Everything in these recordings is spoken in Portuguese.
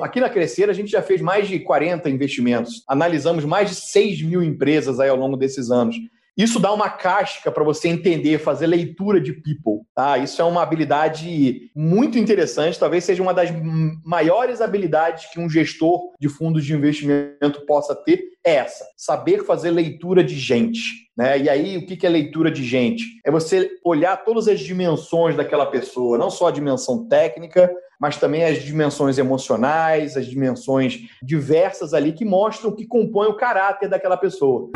Aqui na Crescer, a gente já fez mais de 40 investimentos. Analisamos mais de 6 mil empresas aí ao longo desses anos. Isso dá uma casca para você entender, fazer leitura de people. Tá? Isso é uma habilidade muito interessante, talvez seja uma das maiores habilidades que um gestor de fundos de investimento possa ter, é essa, saber fazer leitura de gente. Né? E aí, o que é leitura de gente? É você olhar todas as dimensões daquela pessoa, não só a dimensão técnica, mas também as dimensões emocionais, as dimensões diversas ali que mostram o que compõe o caráter daquela pessoa.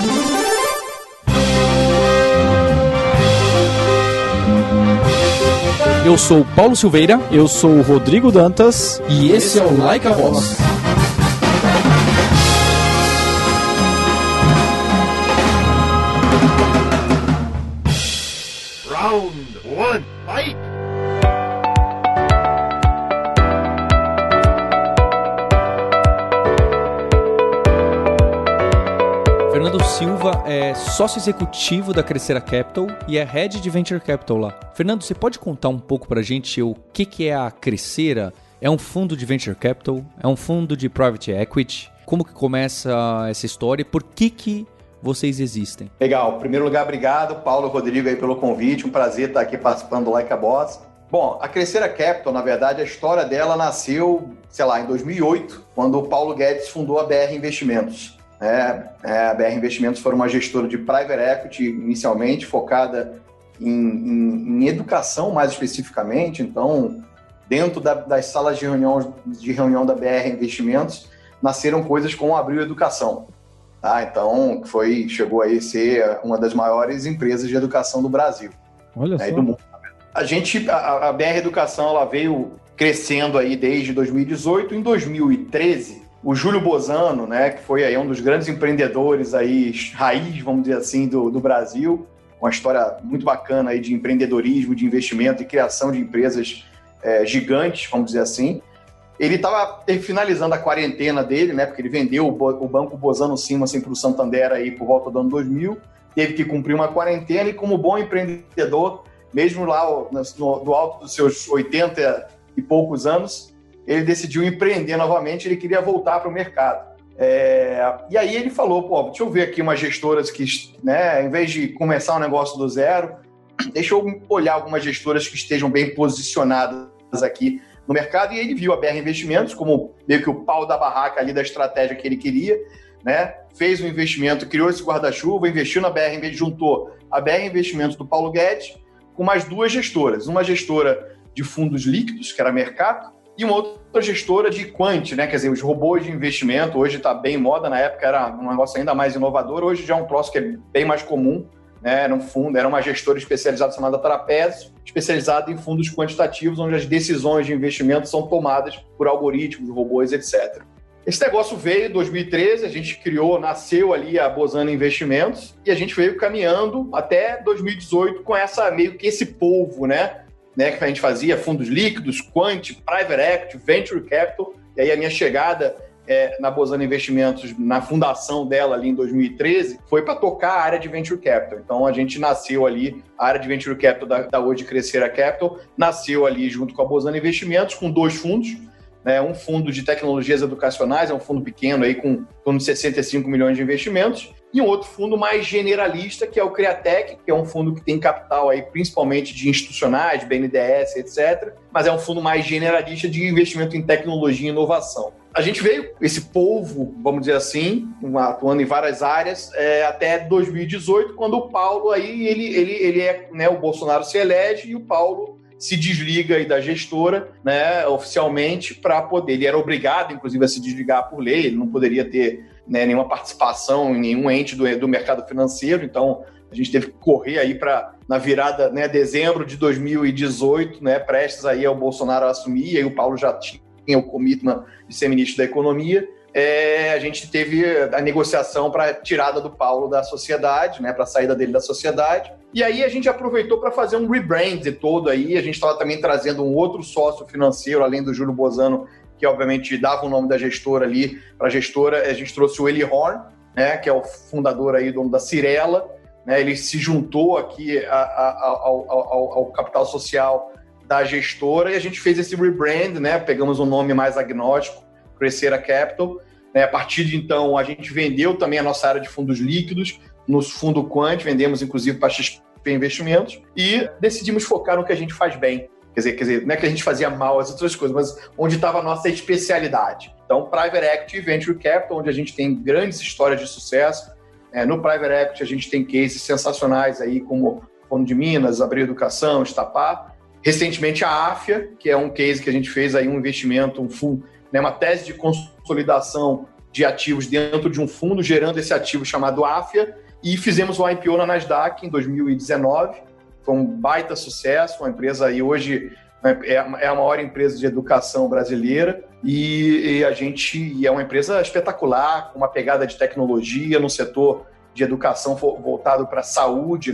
Eu sou Paulo Silveira, eu sou o Rodrigo Dantas e esse é o Like a Voz. Round 1, fight! Fernando Silva é sócio executivo da Crescer Capital e é head de Venture Capital lá. Fernando, você pode contar um pouco pra gente o que é a Crescer? É um fundo de Venture Capital? É um fundo de Private Equity? Como que começa essa história e por que vocês existem? Legal. Em primeiro lugar, obrigado, Paulo e Rodrigo, aí pelo convite. Um prazer estar aqui participando do Like a Boss. Bom, a Crescer Capital, na verdade, a história dela nasceu, em 2008, quando o Paulo Guedes fundou a BR Investimentos. A BR Investimentos foi uma gestora de private equity inicialmente focada em educação mais especificamente. Então, dentro das salas de reunião da BR Investimentos, nasceram coisas como Abril Educação. Tá? Então, chegou a ser uma das maiores empresas de educação do Brasil. Olha só. Do mundo. A BR Educação ela veio crescendo aí desde 2018. Em 2013... o Júlio Bozano, né, que foi aí um dos grandes empreendedores aí, raiz, vamos dizer assim, do Brasil, uma história muito bacana aí de empreendedorismo, de investimento e criação de empresas gigantes, vamos dizer assim. Ele estava finalizando a quarentena dele, né, porque ele vendeu o Banco Bozano Sima assim, para o Santander aí, por volta do ano 2000, teve que cumprir uma quarentena e como bom empreendedor, mesmo lá do alto dos seus 80 e poucos anos, ele decidiu empreender novamente, ele queria voltar para o mercado. E aí ele falou, deixa eu ver aqui umas gestoras que, né, em vez de começar um negócio do zero, deixa eu olhar algumas gestoras que estejam bem posicionadas aqui no mercado. E ele viu a BR Investimentos como meio que o pau da barraca ali da estratégia que ele queria, né? Fez um investimento, criou esse guarda-chuva, investiu na BR, juntou a BR Investimentos do Paulo Guedes com mais duas gestoras. Uma gestora de fundos líquidos, que era Mercato, e uma outra gestora de quant, né? Quer dizer, os robôs de investimento, hoje está bem em moda, na época era um negócio ainda mais inovador, hoje já é um troço que é bem mais comum, né? Era um fundo, era uma gestora especializada chamada Trapézio, especializada em fundos quantitativos, onde as decisões de investimento são tomadas por algoritmos, robôs, etc. Esse negócio veio em 2013, a gente nasceu ali a Bozano Investimentos, e a gente veio caminhando até 2018 com esse polvo, né, que a gente fazia fundos líquidos, quant, private equity, venture capital, e aí a minha chegada na Bozano Investimentos, na fundação dela ali em 2013, foi para tocar a área de venture capital. Então a gente nasceu ali, a área de venture capital da hoje Crescer Capital, nasceu ali junto com a Bozano Investimentos, com dois fundos, né, um fundo de tecnologias educacionais, é um fundo pequeno aí com uns 65 milhões de investimentos, e um outro fundo mais generalista, que é o Criatec, que é um fundo que tem capital aí principalmente de institucionais, BNDES, etc., mas é um fundo mais generalista de investimento em tecnologia e inovação. A gente veio, esse polvo, vamos dizer assim, atuando em várias áreas, até 2018, quando o Paulo, aí ele o Bolsonaro se elege e o Paulo se desliga aí da gestora, né, oficialmente, para poder... Ele era obrigado, inclusive, a se desligar por lei, ele não poderia ter... né, nenhuma participação em nenhum ente do mercado financeiro, então a gente teve que correr aí na virada, né, dezembro de 2018, né, prestes aí ao Bolsonaro assumir, aí o Paulo já tinha o commitment de ser ministro da Economia, a gente teve a negociação para a tirada do Paulo da sociedade, né, para a saída dele da sociedade, e aí a gente aproveitou para fazer um rebrand todo aí, a gente estava também trazendo um outro sócio financeiro, além do Júlio Bozano, que obviamente dava o nome da gestora ali para a gestora, a gente trouxe o Eli Horn, né, que é o fundador aí, dono da Cyrela, né, ele se juntou aqui ao capital social da gestora e a gente fez esse rebrand, né, pegamos um nome mais agnóstico Crescer Capital. A partir de então, a gente vendeu também a nossa área de fundos líquidos, no fundo quant, vendemos inclusive para XP Investimentos e decidimos focar no que a gente faz bem. Quer dizer, não é que a gente fazia mal as outras coisas, mas onde estava a nossa especialidade. Então, Private Equity e Venture Capital, onde a gente tem grandes histórias de sucesso. No Private Equity, a gente tem cases sensacionais aí, como Fundo de Minas, Abril Educação, Estapar. Recentemente, a Afya, que é um case que a gente fez aí, um investimento, um fundo, uma tese de consolidação de ativos dentro de um fundo, gerando esse ativo chamado Afya. E fizemos um IPO na NASDAQ em 2019. Foi um baita sucesso, uma empresa aí hoje é a maior empresa de educação brasileira e é uma empresa espetacular, com uma pegada de tecnologia no setor de educação voltado para a saúde,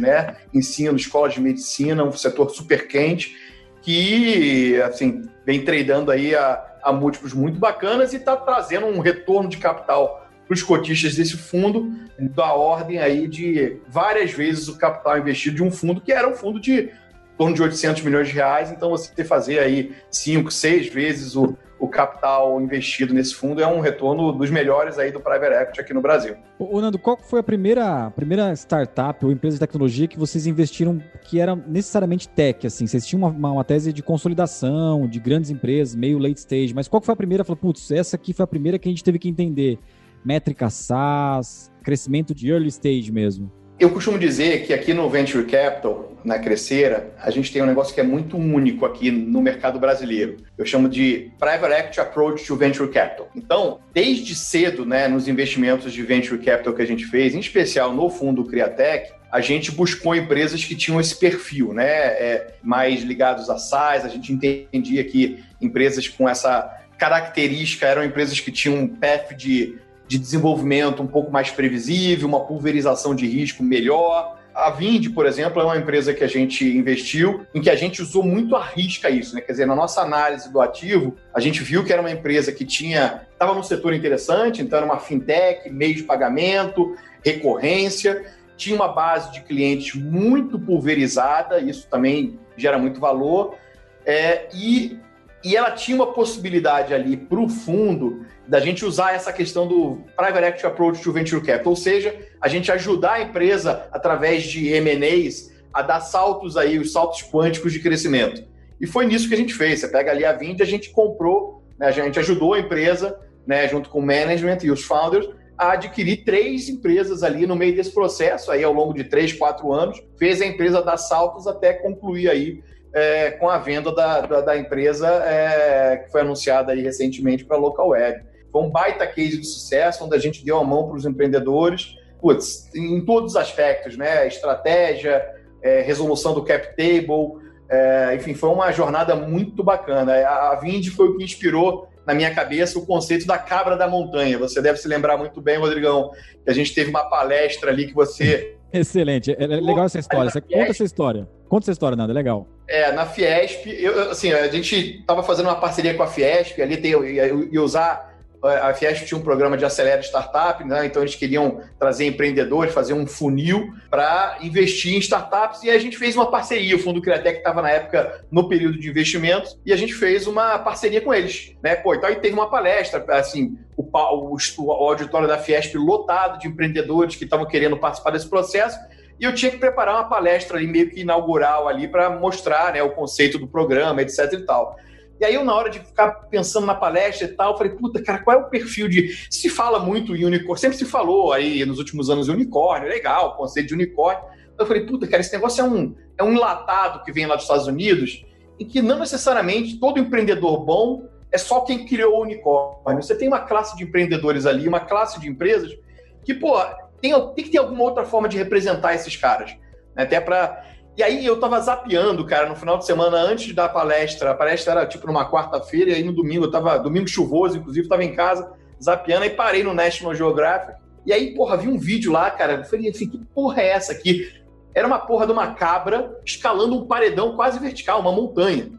ensino, escolas de medicina, um setor super quente que assim, vem tradando aí a múltiplos muito bacanas e está trazendo um retorno de capital para os cotistas desse fundo, da ordem aí de várias vezes o capital investido de um fundo, que era um fundo de em torno de 800 milhões de reais, então você ter fazer aí 5, 6 vezes o capital investido nesse fundo é um retorno dos melhores aí do Private Equity aqui no Brasil. Ô Nando, qual foi a primeira startup ou empresa de tecnologia que vocês investiram que era necessariamente tech, assim? Vocês tinham uma tese de consolidação, de grandes empresas, meio late stage, mas qual foi a primeira? Falou, putz, essa aqui foi a primeira que a gente teve que entender. Métrica SaaS, crescimento de early stage mesmo? Eu costumo dizer que aqui no Venture Capital, na Crescera, a gente tem um negócio que é muito único aqui no mercado brasileiro. Eu chamo de Private Equity Approach to Venture Capital. Então, desde cedo, nos investimentos de Venture Capital que a gente fez, em especial no fundo Criatec, a gente buscou empresas que tinham esse perfil, mais ligados a SaaS. A gente entendia que empresas com essa característica eram empresas que tinham um path de desenvolvimento um pouco mais previsível, uma pulverização de risco melhor. A Vindi, por exemplo, é uma empresa que a gente investiu, em que a gente usou muito a risca isso, Quer dizer, na nossa análise do ativo, a gente viu que era uma empresa que estava num setor interessante, então era uma fintech, meio de pagamento, recorrência, tinha uma base de clientes muito pulverizada, isso também gera muito valor, e ela tinha uma possibilidade ali para o fundo da gente usar essa questão do Private Equity Approach to Venture Capital, ou seja, a gente ajudar a empresa através de M&As a dar saltos aí, os saltos quânticos de crescimento. E foi nisso que a gente fez. Você pega ali a Vindi, a gente comprou, a gente ajudou a empresa, junto com o management e os founders, a adquirir 3 empresas ali no meio desse processo, aí ao longo de 3, 4 anos, fez a empresa dar saltos até concluir aí com a venda da empresa que foi anunciada aí recentemente para a LocalWeb. Foi um baita case de sucesso, onde a gente deu a mão para os empreendedores, em todos os aspectos, estratégia, resolução do cap table, enfim, foi uma jornada muito bacana. A Vindi foi o que inspirou, na minha cabeça, o conceito da cabra da montanha. Você deve se lembrar muito bem, Rodrigão, que a gente teve uma palestra ali que você... Excelente, é legal essa história. Conta essa história, Nando, é legal. Na Fiesp, a gente estava fazendo uma parceria com a Fiesp, ali a Fiesp tinha um programa de acelera startup, então eles queriam trazer empreendedores, fazer um funil para investir em startups, e a gente fez uma parceria, o Fundo Criatec estava na época no período de investimentos, e a gente fez uma parceria com eles, então aí teve uma palestra, assim, o auditório da Fiesp lotado de empreendedores que estavam querendo participar desse processo, e eu tinha que preparar uma palestra ali, meio que inaugural ali, para mostrar o conceito do programa, etc e tal. E aí eu, na hora de ficar pensando na palestra e tal, falei, qual é o perfil de... Se fala muito em unicórnio, sempre se falou aí nos últimos anos de unicórnio, legal, o conceito de unicórnio. Eu falei, esse negócio é um enlatado que vem lá dos Estados Unidos e que não necessariamente todo empreendedor bom é só quem criou o unicórnio. Você tem uma classe de empreendedores ali, uma classe de empresas que, tem que ter alguma outra forma de representar esses caras, até para... E aí eu tava zapeando, cara, no final de semana antes da palestra. A palestra era tipo numa quarta-feira, e aí no domingo, domingo chuvoso, inclusive, tava em casa, zapeando, e parei no National Geographic. E aí, vi um vídeo lá, cara, eu falei assim, que porra é essa aqui? Era uma porra de uma cabra escalando um paredão quase vertical, uma montanha.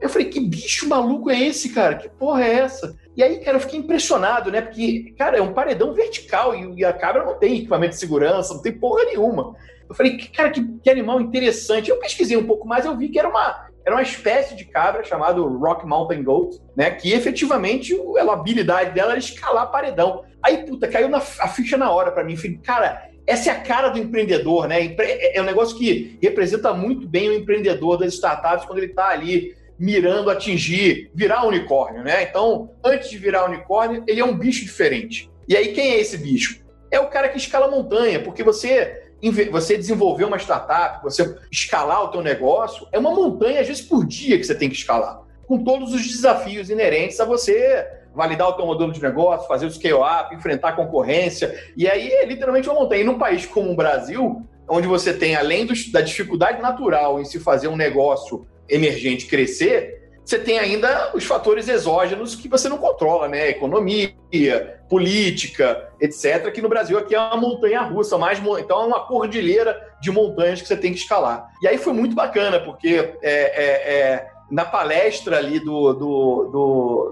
Eu falei, que bicho maluco é esse, cara? Que porra é essa? E aí, cara, eu fiquei impressionado, porque, cara, é um paredão vertical e a cabra não tem equipamento de segurança, não tem porra nenhuma. Eu falei, cara, que animal interessante. Eu pesquisei um pouco mais, eu vi que era uma Era uma espécie de cabra chamado Rock Mountain Goat, né? Que efetivamente a habilidade dela era escalar paredão. Aí, puta, caiu a ficha na hora pra mim. Falei, cara, essa é a cara do empreendedor, né? É um negócio que representa muito bem o empreendedor das startups quando ele tá ali mirando atingir, virar unicórnio, né? Então, antes de virar unicórnio, ele é um bicho diferente. E aí, quem é esse bicho? É o cara que escala a montanha, porque você desenvolver uma startup, você escalar o teu negócio, é uma montanha, às vezes, por dia que você tem que escalar. Com todos os desafios inerentes a você validar o teu modelo de negócio, fazer o scale-up, enfrentar a concorrência. E aí, é literalmente uma montanha. E num país como o Brasil, onde você tem, além da dificuldade natural em se fazer um negócio emergente crescer, você tem ainda os fatores exógenos que você não controla, né? Economia, política, etc. Que no Brasil aqui é uma montanha russa, então é uma cordilheira de montanhas que você tem que escalar. E aí foi muito bacana, porque na palestra ali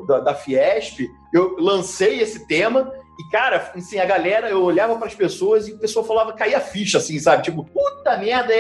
da Fiesp, eu lancei esse tema. E, cara, assim, a galera, eu olhava para as pessoas e a pessoa falava, caía a ficha, assim, sabe? Tipo, puta merda,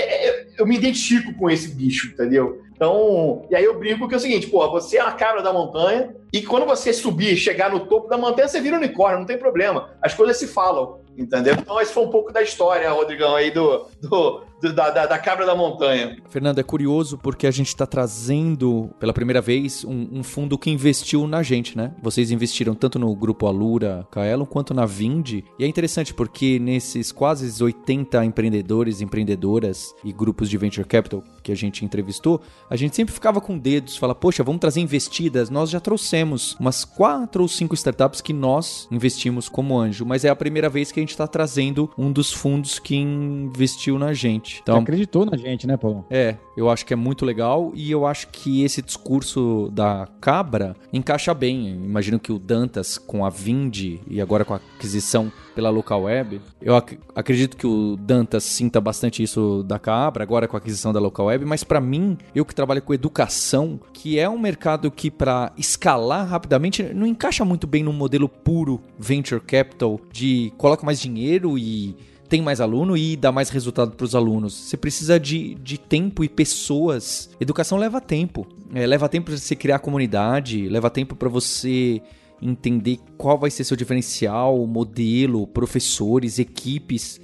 eu me identifico com esse bicho, entendeu? Então, e aí eu brinco que é o seguinte, pô, você é a cabra da montanha e quando você subir, chegar no topo da montanha, você vira unicórnio, não tem problema. As coisas se falam, entendeu? Então, esse foi um pouco da história, Rodrigão, aí da cabra da montanha. Fernando, é curioso porque a gente está trazendo, pela primeira vez, um fundo que investiu na gente, né? Vocês investiram tanto no grupo Alura, Caelum, quanto na Vindi. E é interessante porque nesses quase 80 empreendedores, empreendedoras e grupos de venture capital que a gente entrevistou, a gente sempre ficava com dedos, fala, poxa, vamos trazer investidas. Nós já trouxemos umas 4 ou 5 startups que nós investimos como anjo, mas é a primeira vez que a gente está trazendo um dos fundos que investiu na gente. Então, acreditou na gente, né, Paulo? É, eu acho que é muito legal e eu acho que esse discurso da cabra encaixa bem. Imagino que o Dantas com a Vindi e agora com a aquisição pela LocalWeb, eu acredito que o Dantas sinta bastante isso da cabra, agora com a aquisição da LocalWeb, mas para mim, eu que trabalho com educação, que é um mercado que para escalar rapidamente não encaixa muito bem num modelo puro venture capital de coloca mais dinheiro e tem mais aluno e dá mais resultado para os alunos. Você precisa de tempo e pessoas. Educação leva tempo. Leva tempo para você criar a comunidade, leva tempo para você entender qual vai ser seu diferencial, modelo, professores, equipes.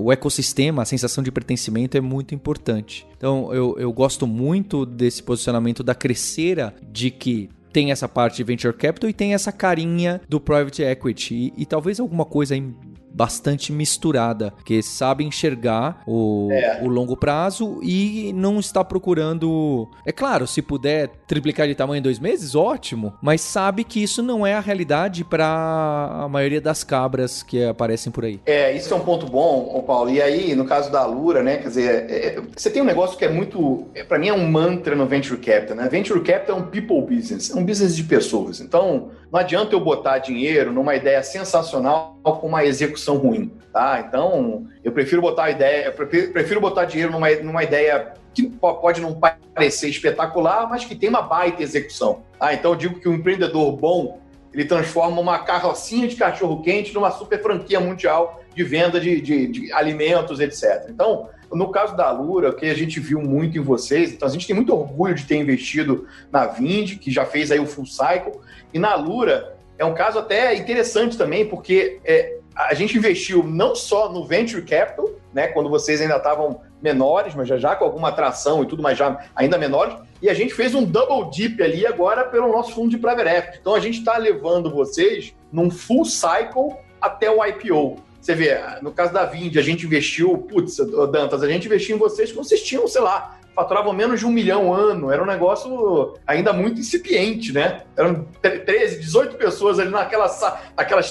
O ecossistema, a sensação de pertencimento é muito importante. Então, eu gosto muito desse posicionamento da Crescera, de que tem essa parte de venture capital e tem essa carinha do private equity. E talvez alguma coisa bastante misturada, que sabe enxergar o longo prazo e não está procurando... É claro, se puder triplicar de tamanho em 2 meses, ótimo, mas sabe que isso não é a realidade para a maioria das cabras que aparecem por aí. Isso é um ponto bom, Paulo. E aí, no caso da Alura, né, quer dizer, você tem um negócio que é muito... para mim é um mantra no Venture Capital, né? Venture Capital é um people business, é um business de pessoas. Então, não adianta eu botar dinheiro numa ideia sensacional com uma execução ruim, tá? Então, eu prefiro botar dinheiro numa ideia que pode não parecer espetacular, mas que tem uma baita execução. Ah, então eu digo que um empreendedor bom, ele transforma uma carrocinha de cachorro-quente numa super franquia mundial de venda de alimentos, etc. Então, no caso da Alura, que a gente viu muito em vocês, então a gente tem muito orgulho de ter investido na Vindi, que já fez aí o full cycle, e na Alura é um caso até interessante também, porque a gente investiu não só no Venture Capital, né, quando vocês ainda estavam menores, mas já com alguma atração e tudo, mas já ainda menores, e a gente fez um double dip ali agora pelo nosso fundo de private equity. Então a gente está levando vocês num full cycle até o IPO. Você vê, no caso da Vindi, a gente investiu, Dantas, a gente investiu em vocês quando vocês tinham, sei lá, faturavam menos de 1 milhão ano, era um negócio ainda muito incipiente, né? Eram 13, 18 pessoas ali naquelas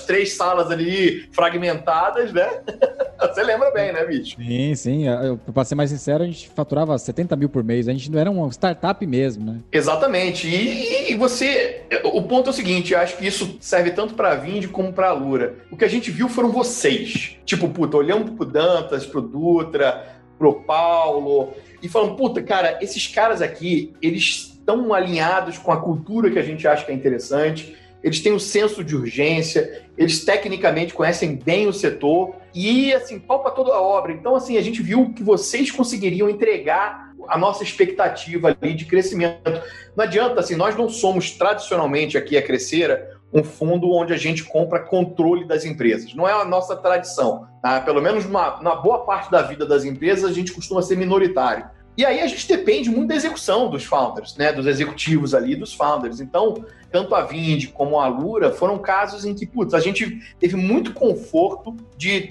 3 salas ali fragmentadas, né? Você lembra bem, né, bicho? Sim, sim. Para ser mais sincero, a gente faturava 70 mil por mês, a gente não era uma startup mesmo, né? Exatamente. E você... O ponto é o seguinte, eu acho que isso serve tanto para a Vindi como para a Alura. O que a gente viu foram vocês. Tipo, olhando pro Dantas, pro Dutra, pro Paulo... E falando, cara, esses caras aqui, eles estão alinhados com a cultura que a gente acha que é interessante, eles têm um senso de urgência, eles tecnicamente conhecem bem o setor e, assim, palpa toda a obra. Então, assim, a gente viu que vocês conseguiriam entregar a nossa expectativa ali de crescimento. Não adianta, assim, nós não somos tradicionalmente aqui a Crescera um fundo onde a gente compra controle das empresas. Não é a nossa tradição, tá? Pelo menos na boa parte da vida das empresas a gente costuma ser minoritário. E aí a gente depende muito da execução dos founders, né? Dos executivos ali, dos founders. Então, tanto a Vindi como a Alura foram casos em que, a gente teve muito conforto de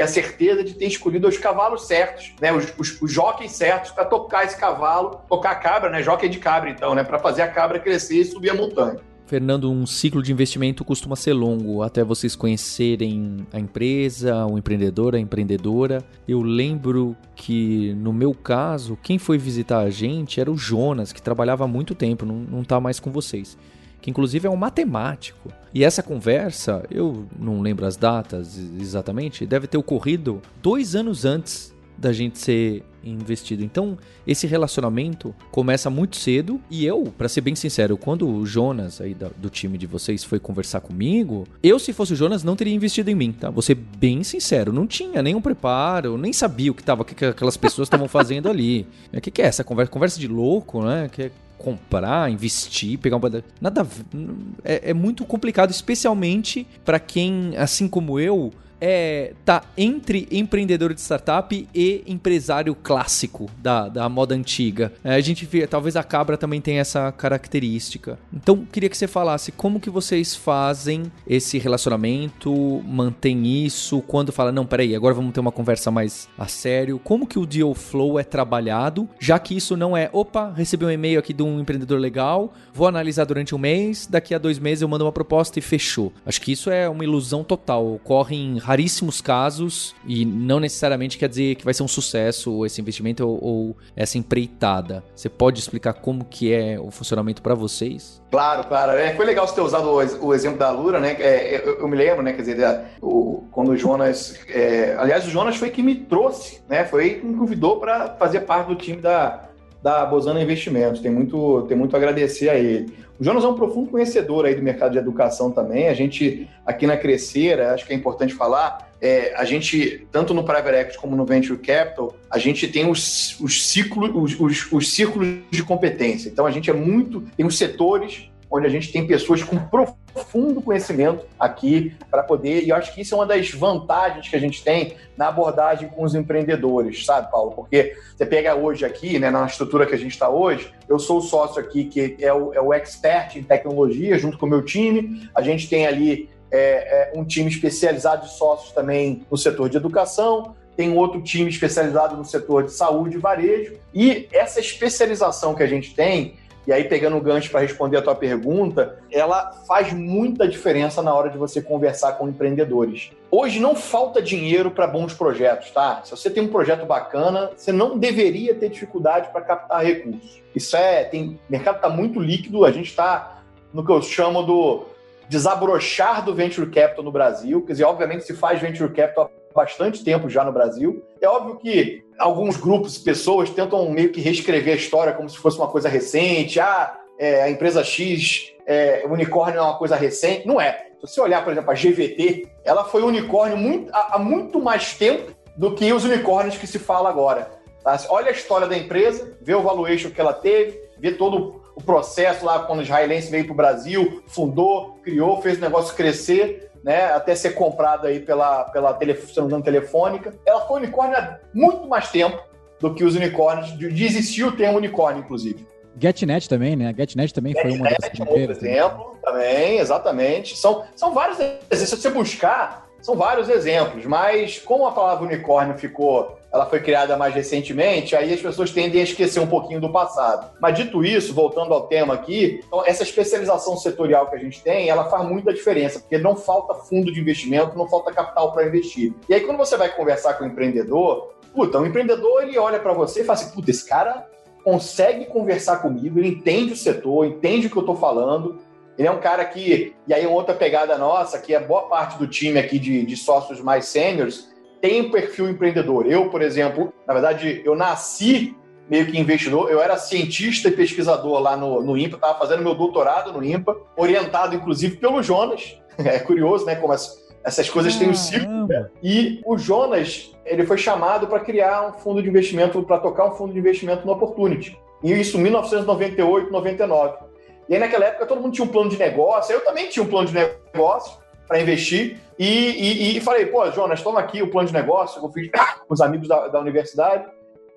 a certeza de ter escolhido os cavalos certos, né? Os jockeys certos para tocar esse cavalo, tocar a cabra, né? Jockey de cabra, então, né? Para fazer a cabra crescer e subir a montanha. Fernando, um ciclo de investimento costuma ser longo, até vocês conhecerem a empresa, o empreendedor, a empreendedora. Eu lembro que, no meu caso, quem foi visitar a gente era o Jonas, que trabalhava há muito tempo, não está mais com vocês, que inclusive é um matemático. E essa conversa, eu não lembro as datas exatamente, deve ter ocorrido 2 anos antes da gente ser investido. Então, esse relacionamento começa muito cedo e eu, para ser bem sincero, quando o Jonas aí do time de vocês foi conversar comigo, eu, se fosse o Jonas, não teria investido em mim, tá? Vou ser bem sincero, não tinha nenhum preparo, nem sabia o que aquelas pessoas estavam fazendo ali. O que é essa conversa? Conversa de louco, né? Que é comprar, investir, pegar um... Nada... É muito complicado, especialmente para quem, assim como eu, tá entre empreendedor de startup e empresário clássico da moda antiga. A gente vê, talvez a cabra também tenha essa característica. Então, queria que você falasse como que vocês fazem esse relacionamento, mantém isso, quando fala, não, peraí, agora vamos ter uma conversa mais a sério. Como que o deal flow é trabalhado, já que isso não é, recebi um e-mail aqui de um empreendedor legal, vou analisar durante um mês, daqui a 2 meses eu mando uma proposta e fechou. Acho que isso é uma ilusão total, ocorre em raríssimos casos e não necessariamente quer dizer que vai ser um sucesso esse investimento ou essa empreitada. Você pode explicar como que é o funcionamento para vocês? Claro. Foi legal você ter usado o exemplo da Alura, né? Eu me lembro, né? Quer dizer, quando o Jonas... aliás, o Jonas foi que me trouxe, né? Foi que me convidou para fazer parte do time da Bozano Investimentos. Tem muito a agradecer a ele. O Jonas é um profundo conhecedor aí do mercado de educação também. A gente, aqui na Crescera, acho que é importante falar, a gente, tanto no Private Equity como no Venture Capital, a gente tem os círculos de competência. Então, a gente tem os setores onde a gente tem pessoas com profundo conhecimento aqui para poder... E eu acho que isso é uma das vantagens que a gente tem na abordagem com os empreendedores, sabe, Paulo? Porque você pega hoje aqui, né, na estrutura que a gente está hoje, eu sou o sócio aqui que é o expert em tecnologia, junto com o meu time. A gente tem ali um time especializado de sócios também no setor de educação, tem outro time especializado no setor de saúde e varejo. E essa especialização que a gente tem... E aí, pegando o gancho para responder a tua pergunta, ela faz muita diferença na hora de você conversar com empreendedores. Hoje não falta dinheiro para bons projetos, tá? Se você tem um projeto bacana, você não deveria ter dificuldade para captar recursos. O mercado está muito líquido, a gente está no que eu chamo do desabrochar do venture capital no Brasil. Quer dizer, obviamente se faz venture capital há bastante tempo já no Brasil. É óbvio que alguns grupos, pessoas, tentam meio que reescrever a história como se fosse uma coisa recente. A empresa X, unicórnio é uma coisa recente. Não é. Se você olhar, por exemplo, a GVT, ela foi unicórnio há muito mais tempo do que os unicórnios que se fala agora. Tá? Olha a história da empresa, vê o valuation que ela teve, vê todo o processo lá quando o israelense veio para o Brasil, fundou, criou, fez o negócio crescer, né, até ser comprada aí pela Telefônica. Ela foi unicórnio há muito mais tempo do que os unicórnios, de existir o termo unicórnio, inclusive. GetNet também, né? GetNet também foi uma das primeiras. Por exemplo, também, exatamente. São vários exemplos. Se você buscar, são vários exemplos, mas como a palavra unicórnio ela foi criada mais recentemente, aí as pessoas tendem a esquecer um pouquinho do passado. Mas dito isso, voltando ao tema aqui, então essa especialização setorial que a gente tem, ela faz muita diferença, porque não falta fundo de investimento, não falta capital para investir. E aí quando você vai conversar com o empreendedor, o empreendedor ele olha para você e fala assim, esse cara consegue conversar comigo, ele entende o setor, entende o que eu estou falando. Ele é um cara que... E aí outra pegada nossa, que é boa parte do time aqui de sócios mais sêniores, tem um perfil empreendedor. Eu, por exemplo, na verdade, eu nasci meio que investidor. Eu era cientista e pesquisador lá no IMPA, estava fazendo meu doutorado no IMPA, orientado, inclusive, pelo Jonas. É curioso, né? Como Essas coisas têm um ciclo, velho. E o Jonas, ele foi chamado para criar um fundo de investimento, para tocar um fundo de investimento no Opportunity. E isso em 1998, 99. E aí naquela época todo mundo tinha um plano de negócio, eu também tinha um plano de negócio para investir. E falei, pô, Jonas, toma aqui o plano de negócio, eu fiz com os amigos da universidade.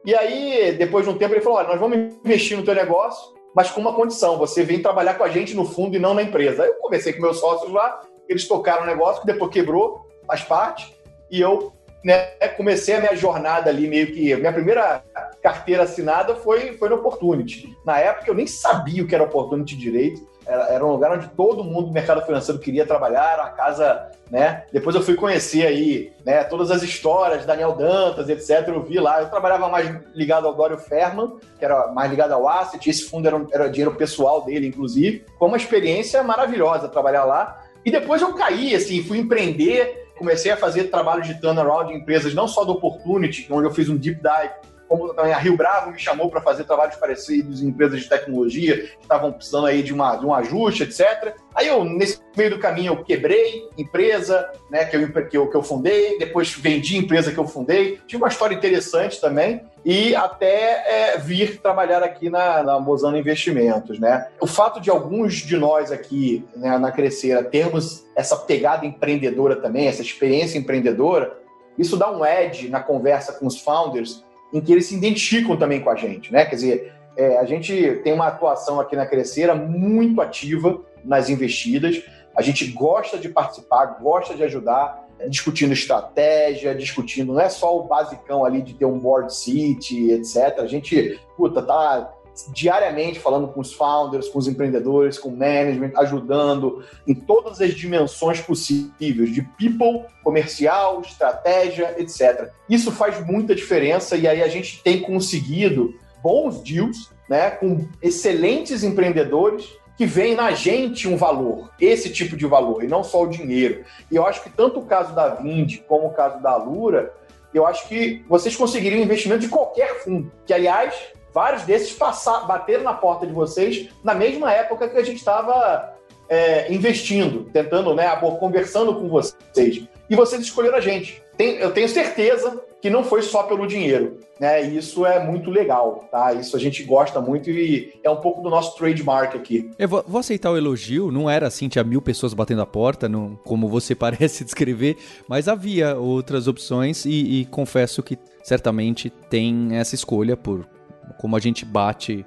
E aí, depois de um tempo, ele falou, olha, nós vamos investir no teu negócio, mas com uma condição, você vem trabalhar com a gente no fundo e não na empresa. Aí eu conversei com meus sócios lá, eles tocaram o negócio, que depois quebrou, faz parte, e eu, né, comecei a minha jornada ali, meio que... Minha primeira carteira assinada foi no Opportunity. Na época, eu nem sabia o que era Opportunity direito, era um lugar onde todo mundo do mercado financeiro queria trabalhar, era uma casa, né? Depois eu fui conhecer aí, né, todas as histórias, Daniel Dantas, etc, eu vi lá. Eu trabalhava mais ligado ao Dório Ferman, que era mais ligado ao asset, esse fundo era dinheiro pessoal dele, inclusive. Foi uma experiência maravilhosa trabalhar lá. E depois eu caí, assim, fui empreender, comecei a fazer trabalho de turnaround em empresas, não só do Opportunity, onde eu fiz um deep dive, como também a Rio Bravo me chamou para fazer trabalhos parecidos em empresas de tecnologia que estavam precisando aí de um ajuste, etc. Aí eu, nesse meio do caminho, eu quebrei empresa, né, que eu fundei, depois vendi empresa que eu fundei. Tive uma história interessante também e até vir trabalhar aqui na Bozano Investimentos, né? O fato de alguns de nós aqui, né, na Crescer termos essa pegada empreendedora também, essa experiência empreendedora, isso dá um edge na conversa com os founders em que eles se identificam também com a gente, né? Quer dizer, a gente tem uma atuação aqui na Crescer muito ativa nas investidas, a gente gosta de participar, gosta de ajudar, discutindo estratégia, discutindo, não é só o basicão ali de ter um board seat, etc. A gente, tá diariamente falando com os founders, com os empreendedores, com o management, ajudando em todas as dimensões possíveis, de people, comercial, estratégia, etc. Isso faz muita diferença e aí a gente tem conseguido bons deals, né, com excelentes empreendedores que veem na gente um valor, esse tipo de valor, e não só o dinheiro. E eu acho que tanto o caso da Vindi como o caso da Alura, eu acho que vocês conseguiriam investimento de qualquer fundo, que, aliás, vários desses bateram na porta de vocês na mesma época que a gente estava investindo, tentando, né, conversando com vocês. E vocês escolheram a gente. Eu tenho certeza que não foi só pelo dinheiro, né? Isso é muito legal, tá? Isso a gente gosta muito e é um pouco do nosso trademark aqui. Eu vou aceitar o elogio, não era assim, tinha 1000 pessoas batendo a porta, não, como você parece descrever, mas havia outras opções e confesso que certamente tem essa escolha por como a gente bate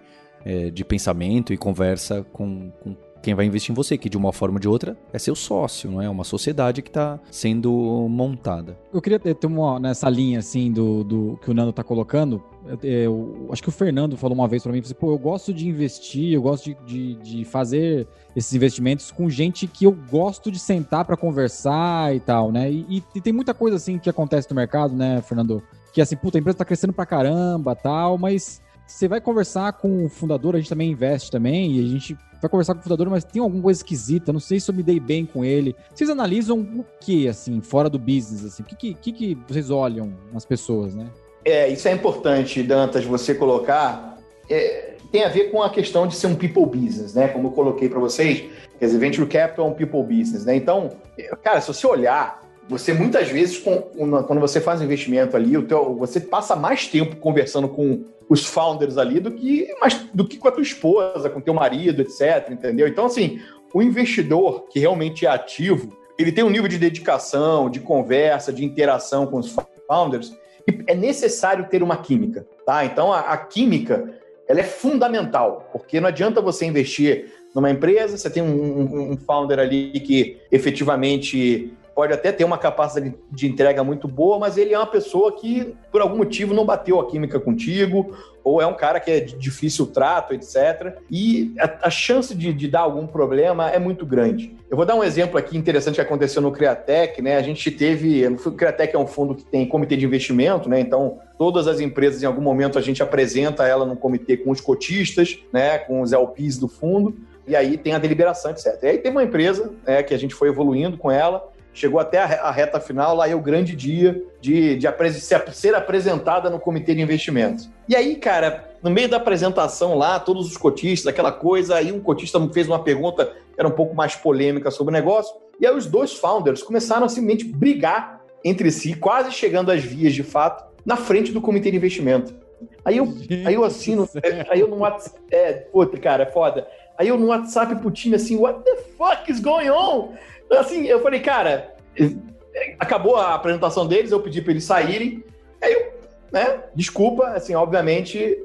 de pensamento e conversa com quem vai investir em você, que de uma forma ou de outra é seu sócio, não é? É uma sociedade que está sendo montada. Eu queria ter uma nessa linha assim do que o Nando está colocando. Eu acho que o Fernando falou uma vez para mim, pô, eu gosto de investir, eu gosto de fazer esses investimentos com gente que eu gosto de sentar para conversar e tal, né? E tem muita coisa assim que acontece no mercado, né, Fernando? Que assim, puta, a empresa está crescendo para caramba, tal, mas você vai conversar com o fundador, a gente também investe também, e a gente vai conversar com o fundador, mas tem alguma coisa esquisita, não sei se eu me dei bem com ele. Vocês analisam o que, assim, fora do business, assim? O que vocês olham nas pessoas, né? Isso é importante, Dantas, você colocar. Tem a ver com a questão de ser um people business, né? Como eu coloquei para vocês, quer dizer, venture capital é um people business, né? Então, cara, se você olhar, você muitas vezes, quando você faz um investimento ali, você passa mais tempo conversando com os founders ali do que com a tua esposa, com o teu marido, etc, entendeu? Então, assim, o investidor que realmente é ativo, ele tem um nível de dedicação, de conversa, de interação com os founders, e é necessário ter uma química, tá? Então, a química, ela é fundamental, porque não adianta você investir numa empresa, você tem um founder ali que efetivamente pode até ter uma capacidade de entrega muito boa, mas ele é uma pessoa que, por algum motivo, não bateu a química contigo, ou é um cara que é de difícil trato, etc. E a chance de dar algum problema é muito grande. Eu vou dar um exemplo aqui interessante que aconteceu no Criatec, né? A gente teve... O Criatec é um fundo que tem comitê de investimento, né? Então, todas as empresas, em algum momento, a gente apresenta ela num comitê com os cotistas, né? Com os LPs do fundo, e aí tem a deliberação, etc. E aí tem uma empresa, né, que a gente foi evoluindo com ela, chegou até a reta final, lá é o grande dia de ser apresentada no comitê de investimentos. E aí, cara, no meio da apresentação lá, todos os cotistas, aquela coisa, aí um cotista fez uma pergunta que era um pouco mais polêmica sobre o negócio, E aí os dois founders começaram a simplesmente brigar entre si, quase chegando às vias de fato, na frente do comitê de investimento. Aí eu assino, aí eu no WhatsApp, puta, cara, é foda. Aí eu no WhatsApp pro time assim, what the fuck is going on? Assim, eu falei, cara, acabou a apresentação deles, eu pedi pra eles saírem, aí eu, né, desculpa, assim, obviamente,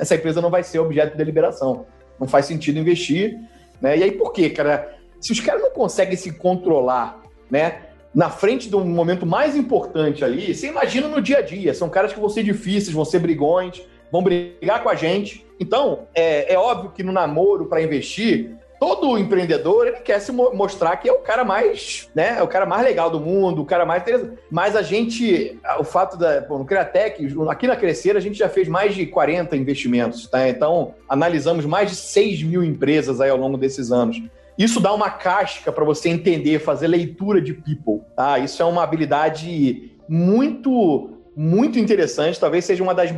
essa empresa não vai ser objeto de deliberação, não faz sentido investir, né, e aí por quê, cara? Se os caras não conseguem se controlar, né, na frente do momento mais importante ali, você imagina no dia a dia, são caras que vão ser difíceis, vão ser brigões, vão brigar com a gente. Então, é óbvio que no namoro para investir, todo empreendedor ele quer se mostrar que é o cara mais, né, é o cara mais legal do mundo, o cara mais interessante. Mas a gente, o fato da, no Criatec, aqui na Crescer, a gente já fez mais de 40 investimentos, tá? Então, analisamos mais de 6 mil empresas aí ao longo desses anos. Isso dá uma casca para você entender, fazer leitura de people, tá? Isso é uma habilidade muito, muito interessante, talvez seja uma das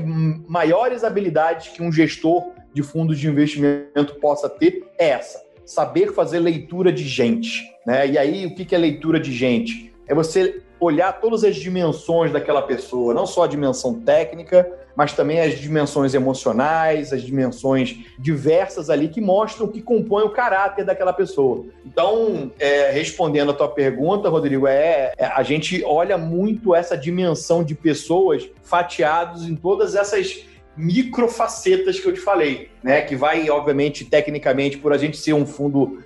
maiores habilidades que um gestor de fundos de investimento possa ter, é essa, saber fazer leitura de gente, né? E aí, o que é leitura de gente? É você olhar todas as dimensões daquela pessoa, não só a dimensão técnica, mas também as dimensões emocionais, as dimensões diversas ali que mostram, que compõem o caráter daquela pessoa. Então, respondendo a tua pergunta, Rodrigo, a gente olha muito essa dimensão de pessoas fatiados em todas essas microfacetas que eu te falei, né? Que vai, obviamente, tecnicamente, por a gente ser um fundo,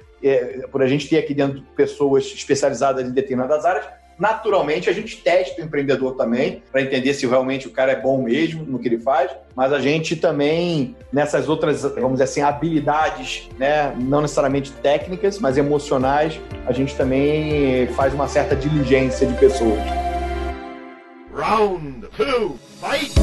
por a gente ter aqui dentro pessoas especializadas em determinadas áreas, naturalmente, a gente testa o empreendedor também, para entender se realmente o cara é bom mesmo no que ele faz, mas a gente também, nessas outras, vamos dizer assim, habilidades, né, não necessariamente técnicas, mas emocionais, a gente também faz uma certa diligência de pessoas. Round 2, fight!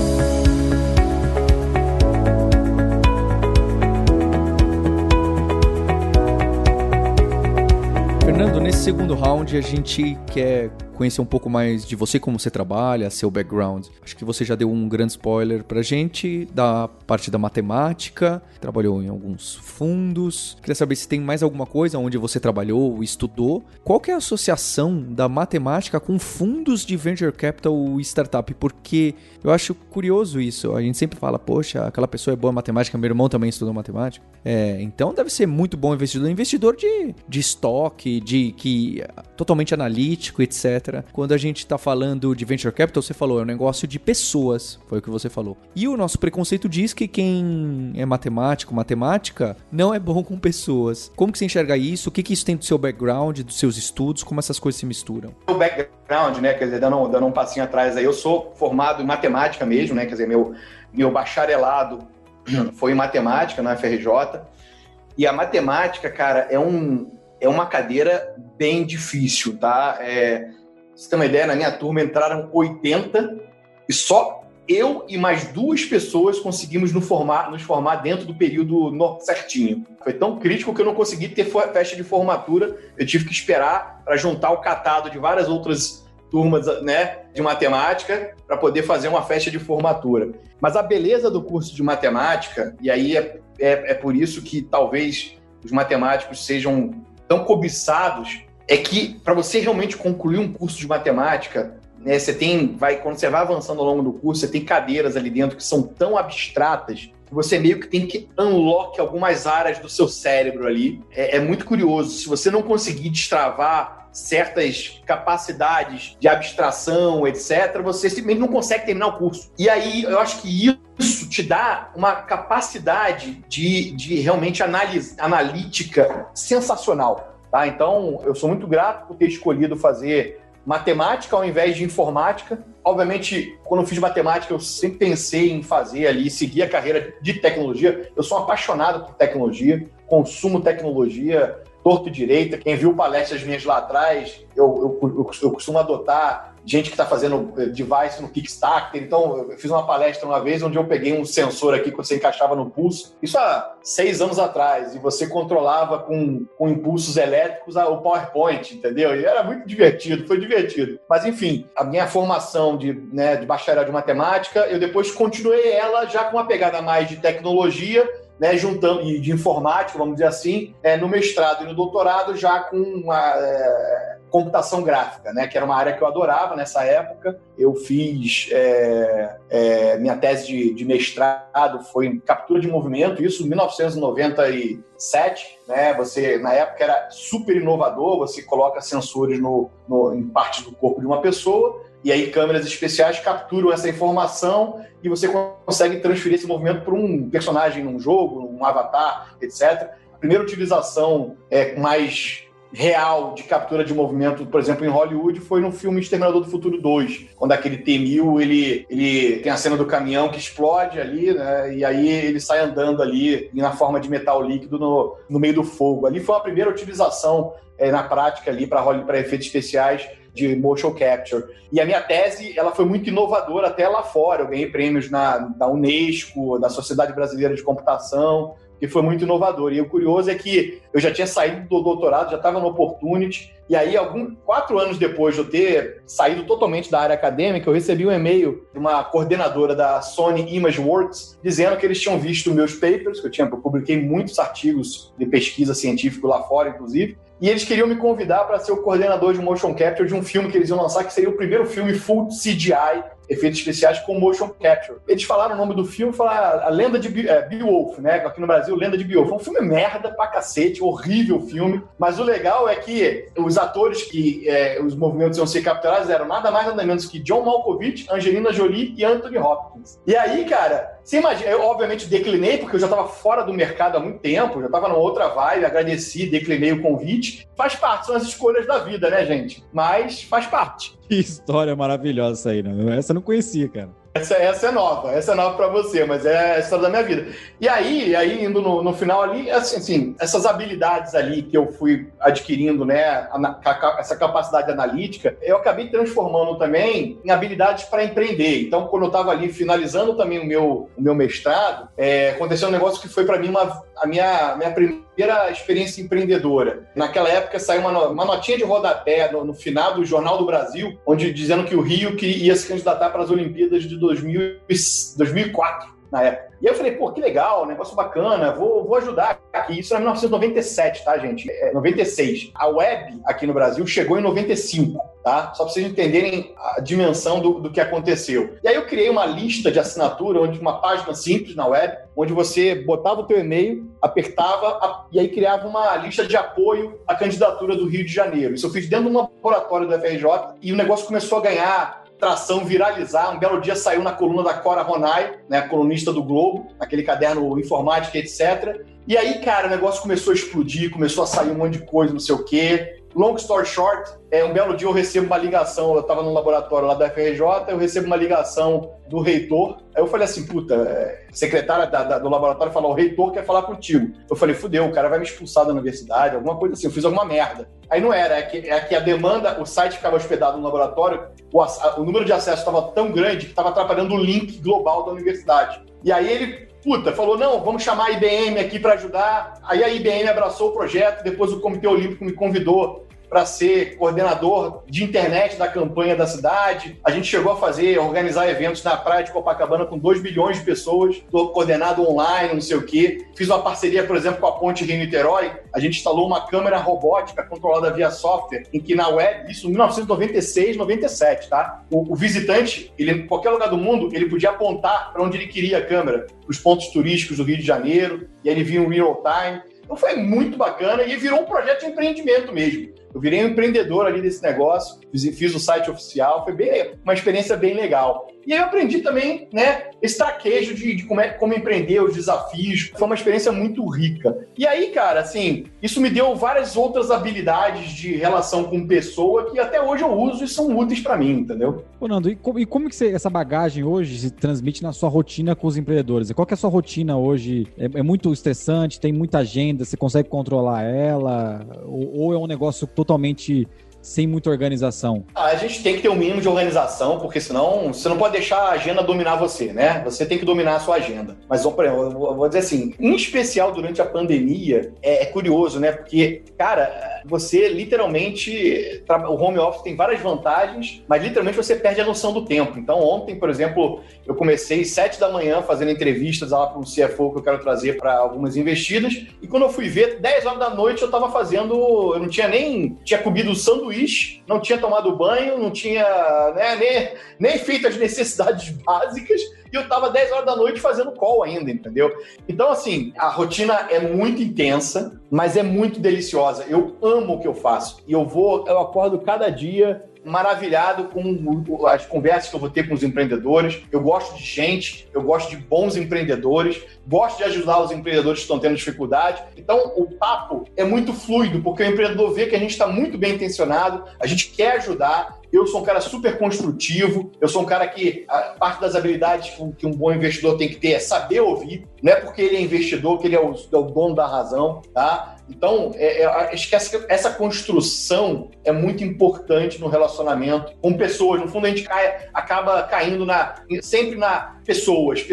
Fernando, nesse segundo round a gente quer conhecer um pouco mais de você, como você trabalha, seu background. Acho que você já deu um grande spoiler pra gente da parte da matemática, trabalhou em alguns fundos. Queria saber se tem mais alguma coisa onde você trabalhou, estudou. Qual que é a associação da matemática com fundos de venture capital e startup? Porque eu acho curioso isso. A gente sempre fala, poxa, aquela pessoa é boa em matemática, meu irmão também estudou matemática. Então deve ser muito bom investidor, investidor de estoque, que totalmente analítico, etc. Quando a gente está falando de venture capital, você falou, é um negócio de pessoas, foi o que você falou. E o nosso preconceito diz que quem é matemático, matemática, não é bom com pessoas. Como que você enxerga isso? O que isso tem do seu background, dos seus estudos? Como essas coisas se misturam? O background, né, quer dizer, dando um passinho atrás aí, eu sou formado em matemática mesmo, né, quer dizer, meu bacharelado foi em matemática na UFRJ. E a matemática, cara, é uma cadeira bem difícil, tá? Você tem uma ideia, na minha turma entraram 80 e só eu e mais 2 pessoas conseguimos nos formar dentro do período certinho. Foi tão crítico que eu não consegui ter festa de formatura, eu tive que esperar para juntar o catado de várias outras turmas, né, de matemática para poder fazer uma festa de formatura. Mas a beleza do curso de matemática, e aí é por isso que talvez os matemáticos sejam tão cobiçados, é que para você realmente concluir um curso de matemática, né, quando você vai avançando ao longo do curso, você tem cadeiras ali dentro que são tão abstratas que você meio que tem que unlock algumas áreas do seu cérebro ali. É muito curioso. Se você não conseguir destravar certas capacidades de abstração, etc., você simplesmente não consegue terminar o curso. E aí, eu acho que isso te dá uma capacidade de realmente analítica sensacional, tá? Então, eu sou muito grato por ter escolhido fazer matemática ao invés de informática. Obviamente, quando eu fiz matemática, eu sempre pensei em fazer ali, seguir a carreira de tecnologia. Eu sou apaixonado por tecnologia, consumo tecnologia, torto e direito. Quem viu palestras minhas lá atrás, eu costumo adotar gente que está fazendo device no Kickstarter. Então, eu fiz uma palestra uma vez onde eu peguei um sensor aqui que você encaixava no pulso. Isso há 6 anos atrás. E você controlava com impulsos elétricos o PowerPoint, entendeu? E era muito divertido, foi divertido. Mas, enfim, a minha formação de bacharel de matemática, eu depois continuei ela já com uma pegada mais de tecnologia né, juntando, e de informática, vamos dizer assim, no mestrado e no doutorado, já com uma, computação gráfica, né, que era uma área que eu adorava nessa época. Eu fiz minha tese de mestrado, foi em captura de movimento, isso em 1997, né, você, na época era super inovador, você coloca sensores em partes do corpo de uma pessoa, e aí câmeras especiais capturam essa informação e você consegue transferir esse movimento para um personagem num jogo, um avatar, etc. A primeira utilização mais real de captura de movimento, por exemplo, em Hollywood, foi no filme Exterminador do Futuro 2, quando aquele T-1000, ele tem a cena do caminhão que explode ali, né, e aí ele sai andando ali na forma de metal líquido no meio do fogo. Ali foi a primeira utilização na prática ali para efeitos especiais de motion capture. E a minha tese, ela foi muito inovadora até lá fora. Eu ganhei prêmios da Unesco, da Sociedade Brasileira de Computação, que foi muito inovador. E o curioso é que eu já tinha saído do doutorado, já estava no Opportunity, e aí 4 anos depois de eu ter saído totalmente da área acadêmica, eu recebi um e-mail de uma coordenadora da Sony Imageworks dizendo que eles tinham visto meus papers, que eu publiquei muitos artigos de pesquisa científica lá fora, inclusive, e eles queriam me convidar para ser o coordenador de motion capture de um filme que eles iam lançar, que seria o primeiro filme full CGI, efeitos especiais com motion capture. Eles falaram o nome do filme, falaram a Lenda de Beowulf, né? Aqui no Brasil, Lenda de Beowulf. É um filme merda pra cacete, horrível filme, mas o legal é que os atores que os movimentos iam ser capturados eram nada mais nada menos que John Malkovich, Angelina Jolie e Anthony Hopkins. E aí, cara, você imagina, eu obviamente declinei, porque eu já estava fora do mercado há muito tempo, eu já estava numa outra vibe, agradeci, declinei o convite. Faz parte, são as escolhas da vida, né, gente? Mas faz parte. Que história maravilhosa essa aí, né? Essa eu não conhecia, cara. Essa é nova pra você, mas é a história da minha vida. E aí indo no final ali, assim, essas habilidades ali que eu fui adquirindo, né, essa capacidade analítica, eu acabei transformando também em habilidades para empreender. Então, quando eu estava ali finalizando também o meu mestrado, aconteceu um negócio que foi para mim a minha primeira experiência empreendedora. Naquela época saiu uma notinha de rodapé no final do Jornal do Brasil, onde dizendo que o Rio que ia se candidatar para as Olimpíadas de 2004, na época. E aí eu falei, pô, que legal, negócio bacana, vou ajudar. E isso era 1997, tá, gente? 96. A web aqui no Brasil chegou em 95, tá? Só pra vocês entenderem a dimensão do que aconteceu. E aí eu criei uma lista de assinatura, onde uma página simples na web, onde você botava o teu e-mail, apertava e aí criava uma lista de apoio à candidatura do Rio de Janeiro. Isso eu fiz dentro de um laboratório da UFRJ e o negócio começou a ganhar tração, viralizar. Um belo dia saiu na coluna da Cora Ronai, né, colunista do Globo, naquele caderno informática, etc. E aí, cara, o negócio começou a explodir, começou a sair um monte de coisa, não sei o quê. Long story short, um belo dia eu recebo uma ligação, eu estava no laboratório lá da UFRJ, eu recebo uma ligação do reitor. Aí eu falei assim, puta, a secretária do laboratório falou, o reitor quer falar contigo. Eu falei, fudeu, o cara vai me expulsar da universidade, alguma coisa assim, eu fiz alguma merda. Aí não era, é que a demanda, o site ficava hospedado no laboratório, o número de acesso estava tão grande que estava atrapalhando o link global da universidade. E aí ele, puta, falou, não, vamos chamar a IBM aqui para ajudar. Aí a IBM abraçou o projeto, depois o Comitê Olímpico me convidou para ser coordenador de internet da campanha da cidade. A gente chegou a organizar eventos na praia de Copacabana com 2 bilhões de pessoas, coordenado online, não sei o quê. Fiz uma parceria, por exemplo, com a Ponte Rio-Niterói. A gente instalou uma câmera robótica controlada via software, em que na web, isso em 1996, 97, tá? O visitante, ele, em qualquer lugar do mundo, ele podia apontar para onde ele queria a câmera, os pontos turísticos do Rio de Janeiro, e aí ele via um real-time. Então foi muito bacana e virou um projeto de empreendimento mesmo. Eu virei um empreendedor ali desse negócio, fiz o site oficial, foi uma experiência bem legal. E aí eu aprendi também, né, esse traquejo de como empreender, os desafios. Foi uma experiência muito rica. E aí, cara, assim, isso me deu várias outras habilidades de relação com pessoa que até hoje eu uso e são úteis pra mim, entendeu? Ô, Nando, e como que essa bagagem hoje se transmite na sua rotina com os empreendedores? Qual que é a sua rotina hoje? É muito estressante, tem muita agenda, você consegue controlar ela? Ou é um negócio totalmente sem muita organização? A gente tem que ter um mínimo de organização, porque senão você não pode deixar a agenda dominar você, né? Você tem que dominar a sua agenda. Mas, por exemplo, eu vou dizer assim, em especial durante a pandemia, é curioso, né? Porque, cara, você literalmente... O home office tem várias vantagens, mas literalmente você perde a noção do tempo. Então ontem, por exemplo, eu comecei 7h fazendo entrevistas lá para um CFO que eu quero trazer para algumas investidas, e quando eu fui ver, 10h eu estava fazendo... Eu não tinha nem... Tinha comido sanduíche, não tinha tomado banho, não tinha nem feito as necessidades básicas, e eu estava 10h fazendo call ainda, entendeu? Então, assim, a rotina é muito intensa, mas é muito deliciosa. Eu amo o que eu faço. E eu acordo cada dia maravilhado com as conversas que eu vou ter com os empreendedores. Eu gosto de gente, eu gosto de bons empreendedores, gosto de ajudar os empreendedores que estão tendo dificuldade. Então, o papo é muito fluido, porque o empreendedor vê que a gente está muito bem intencionado, a gente quer ajudar. Eu sou um cara super construtivo, eu sou um cara que a parte das habilidades que um bom investidor tem que ter é saber ouvir, não é porque ele é investidor que ele é o dono da razão, tá? Então, acho que essa construção é muito importante no relacionamento com pessoas. No fundo, a gente acaba caindo sempre na pessoas.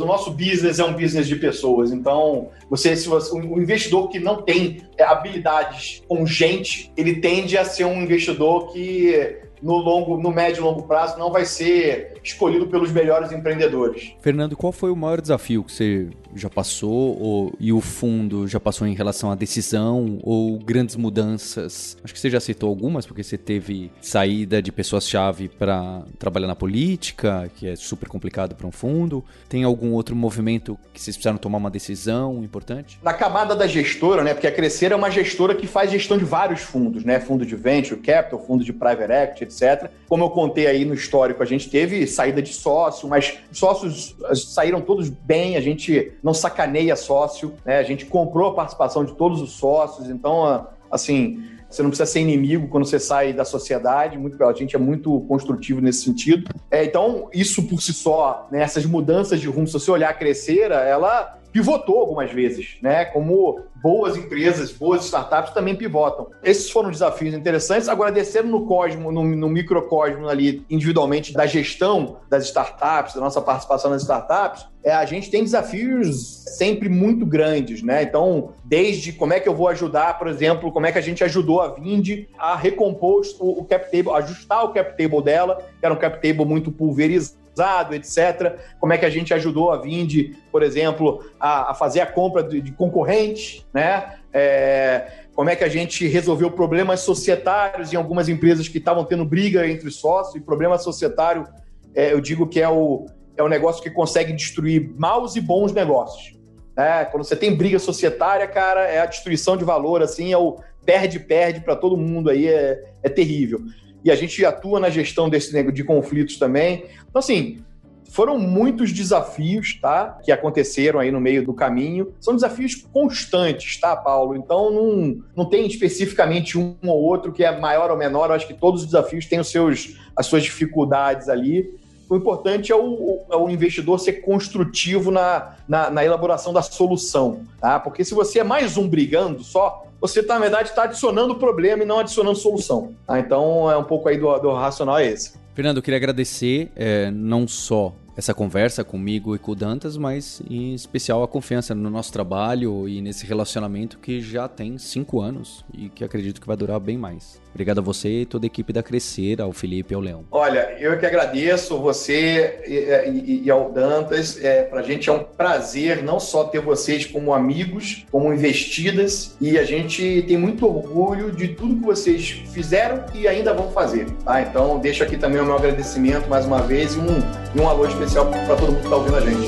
O nosso business é um business de pessoas. Então, o investidor que não tem habilidades com gente, ele tende a ser um investidor que... no médio e longo prazo, não vai ser escolhido pelos melhores empreendedores. Fernando, qual foi o maior desafio que você já passou e o fundo já passou em relação à decisão ou grandes mudanças? Acho que você já citou algumas, porque você teve saída de pessoas-chave para trabalhar na política, que é super complicado para um fundo. Tem algum outro movimento que vocês precisaram tomar uma decisão importante? Na camada da gestora, né? Porque a Crescer é uma gestora que faz gestão de vários fundos, né? Fundo de Venture Capital, fundo de Private Equity, etc. Como eu contei aí no histórico, a gente teve saída de sócio, mas sócios saíram todos bem, a gente não sacaneia sócio, né? A gente comprou a participação de todos os sócios, então, assim... Você não precisa ser inimigo quando você sai da sociedade, muito pela gente é muito construtivo nesse sentido. Então, isso por si só, né, essas mudanças de rumo, se você olhar a Crescer, ela pivotou algumas vezes, né? Como boas empresas, boas startups também pivotam. Esses foram desafios interessantes. Agora, descendo no cosmo, no microcosmo ali, individualmente, da gestão das startups, da nossa participação nas startups, a gente tem desafios sempre muito grandes, né? Então, desde como é que eu vou ajudar, por exemplo, como é que a gente ajudou a Vindi a recompor o cap table, ajustar o cap table dela, que era um cap table muito pulverizado, etc. Como é que a gente ajudou a Vindi, por exemplo, a fazer a compra de concorrentes, né? Como é que a gente resolveu problemas societários em algumas empresas que estavam tendo briga entre sócios, e problema societário, eu digo que é um negócio que consegue destruir maus e bons negócios. Quando você tem briga societária, cara, é a destruição de valor, assim, é o perde-perde para todo mundo aí, é terrível. E a gente atua na gestão desse negócio de conflitos também. Então, assim, foram muitos desafios, tá, que aconteceram aí no meio do caminho. São desafios constantes, tá, Paulo? Então, não tem especificamente um ou outro que é maior ou menor. Eu acho que todos os desafios têm as suas dificuldades ali. O importante é o investidor ser construtivo na elaboração da solução, tá? Porque se você é mais um brigando só, você, na verdade, está adicionando problema e não adicionando solução, tá? Então, é um pouco aí do racional é esse. Fernando, eu queria agradecer não só essa conversa comigo e com o Dantas, mas em especial a confiança no nosso trabalho e nesse relacionamento que já tem 5 anos e que acredito que vai durar bem mais. Obrigado a você e toda a equipe da Crescer, ao Felipe e ao Leão. Olha, eu que agradeço você e ao Dantas. Pra gente é um prazer não só ter vocês como amigos, como investidas, e a gente tem muito orgulho de tudo que vocês fizeram e ainda vão fazer, tá? Então, deixo aqui também o meu agradecimento mais uma vez e um alô especial para todo mundo que está ouvindo a gente.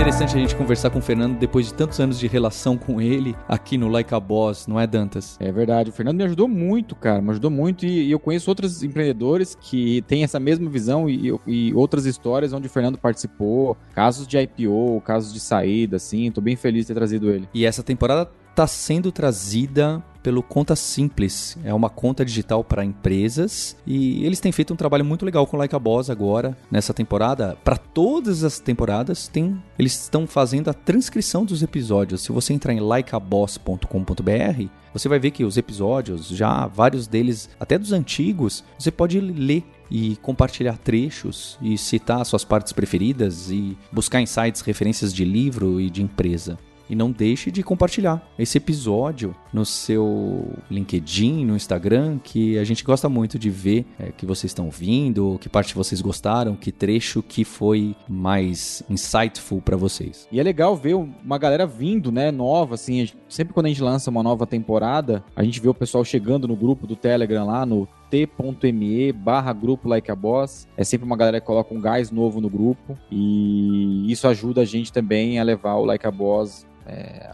Interessante a gente conversar com o Fernando depois de tantos anos de relação com ele aqui no Like a Boss, não é, Dantas? É verdade, o Fernando me ajudou muito, cara, me ajudou muito, e eu conheço outros empreendedores que têm essa mesma visão e outras histórias onde o Fernando participou, casos de IPO, casos de saída, assim, tô bem feliz de ter trazido ele. E essa temporada tá sendo trazida pelo Conta Simples, é uma conta digital para empresas, e eles têm feito um trabalho muito legal com o Like a Boss agora, nessa temporada. Para todas as temporadas, eles estão fazendo a transcrição dos episódios. Se você entrar em likeaboss.com.br, você vai ver que os episódios, já vários deles, até dos antigos, você pode ler e compartilhar trechos e citar suas partes preferidas e buscar insights, referências de livro e de empresa. E não deixe de compartilhar esse episódio no seu LinkedIn, no Instagram, que a gente gosta muito de ver que vocês estão ouvindo, que parte vocês gostaram, que trecho que foi mais insightful para vocês. E é legal ver uma galera vindo, né, nova, assim, sempre quando a gente lança uma nova temporada, a gente vê o pessoal chegando no grupo do Telegram lá, no t.me/grupo Like a Boss. É sempre uma galera que coloca um gás novo no grupo e isso ajuda a gente também a levar o Like a Boss,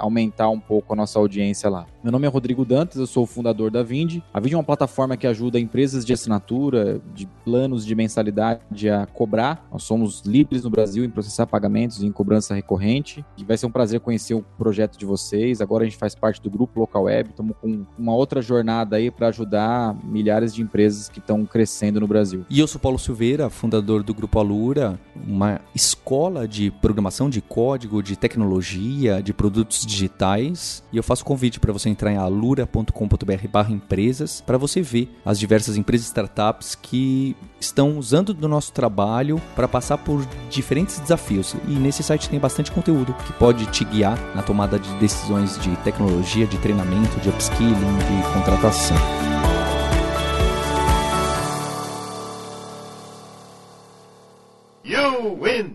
aumentar um pouco a nossa audiência lá. Meu nome é Rodrigo Dantas, eu sou o fundador da Vindi. A Vindi é uma plataforma que ajuda empresas de assinatura, de planos de mensalidade a cobrar. Nós somos líderes no Brasil em processar pagamentos e em cobrança recorrente. E vai ser um prazer conhecer o projeto de vocês. Agora a gente faz parte do grupo LocalWeb. Estamos com uma outra jornada aí para ajudar milhares de empresas que estão crescendo no Brasil. E eu sou Paulo Silveira, fundador do Grupo Alura, uma escola de programação, de código, de tecnologia, de produtos digitais, e eu faço convite para você entrar em alura.com.br/empresas para você ver as diversas empresas e startups que estão usando do nosso trabalho para passar por diferentes desafios. E nesse site tem bastante conteúdo que pode te guiar na tomada de decisões de tecnologia, de treinamento, de upskilling, de contratação. You win!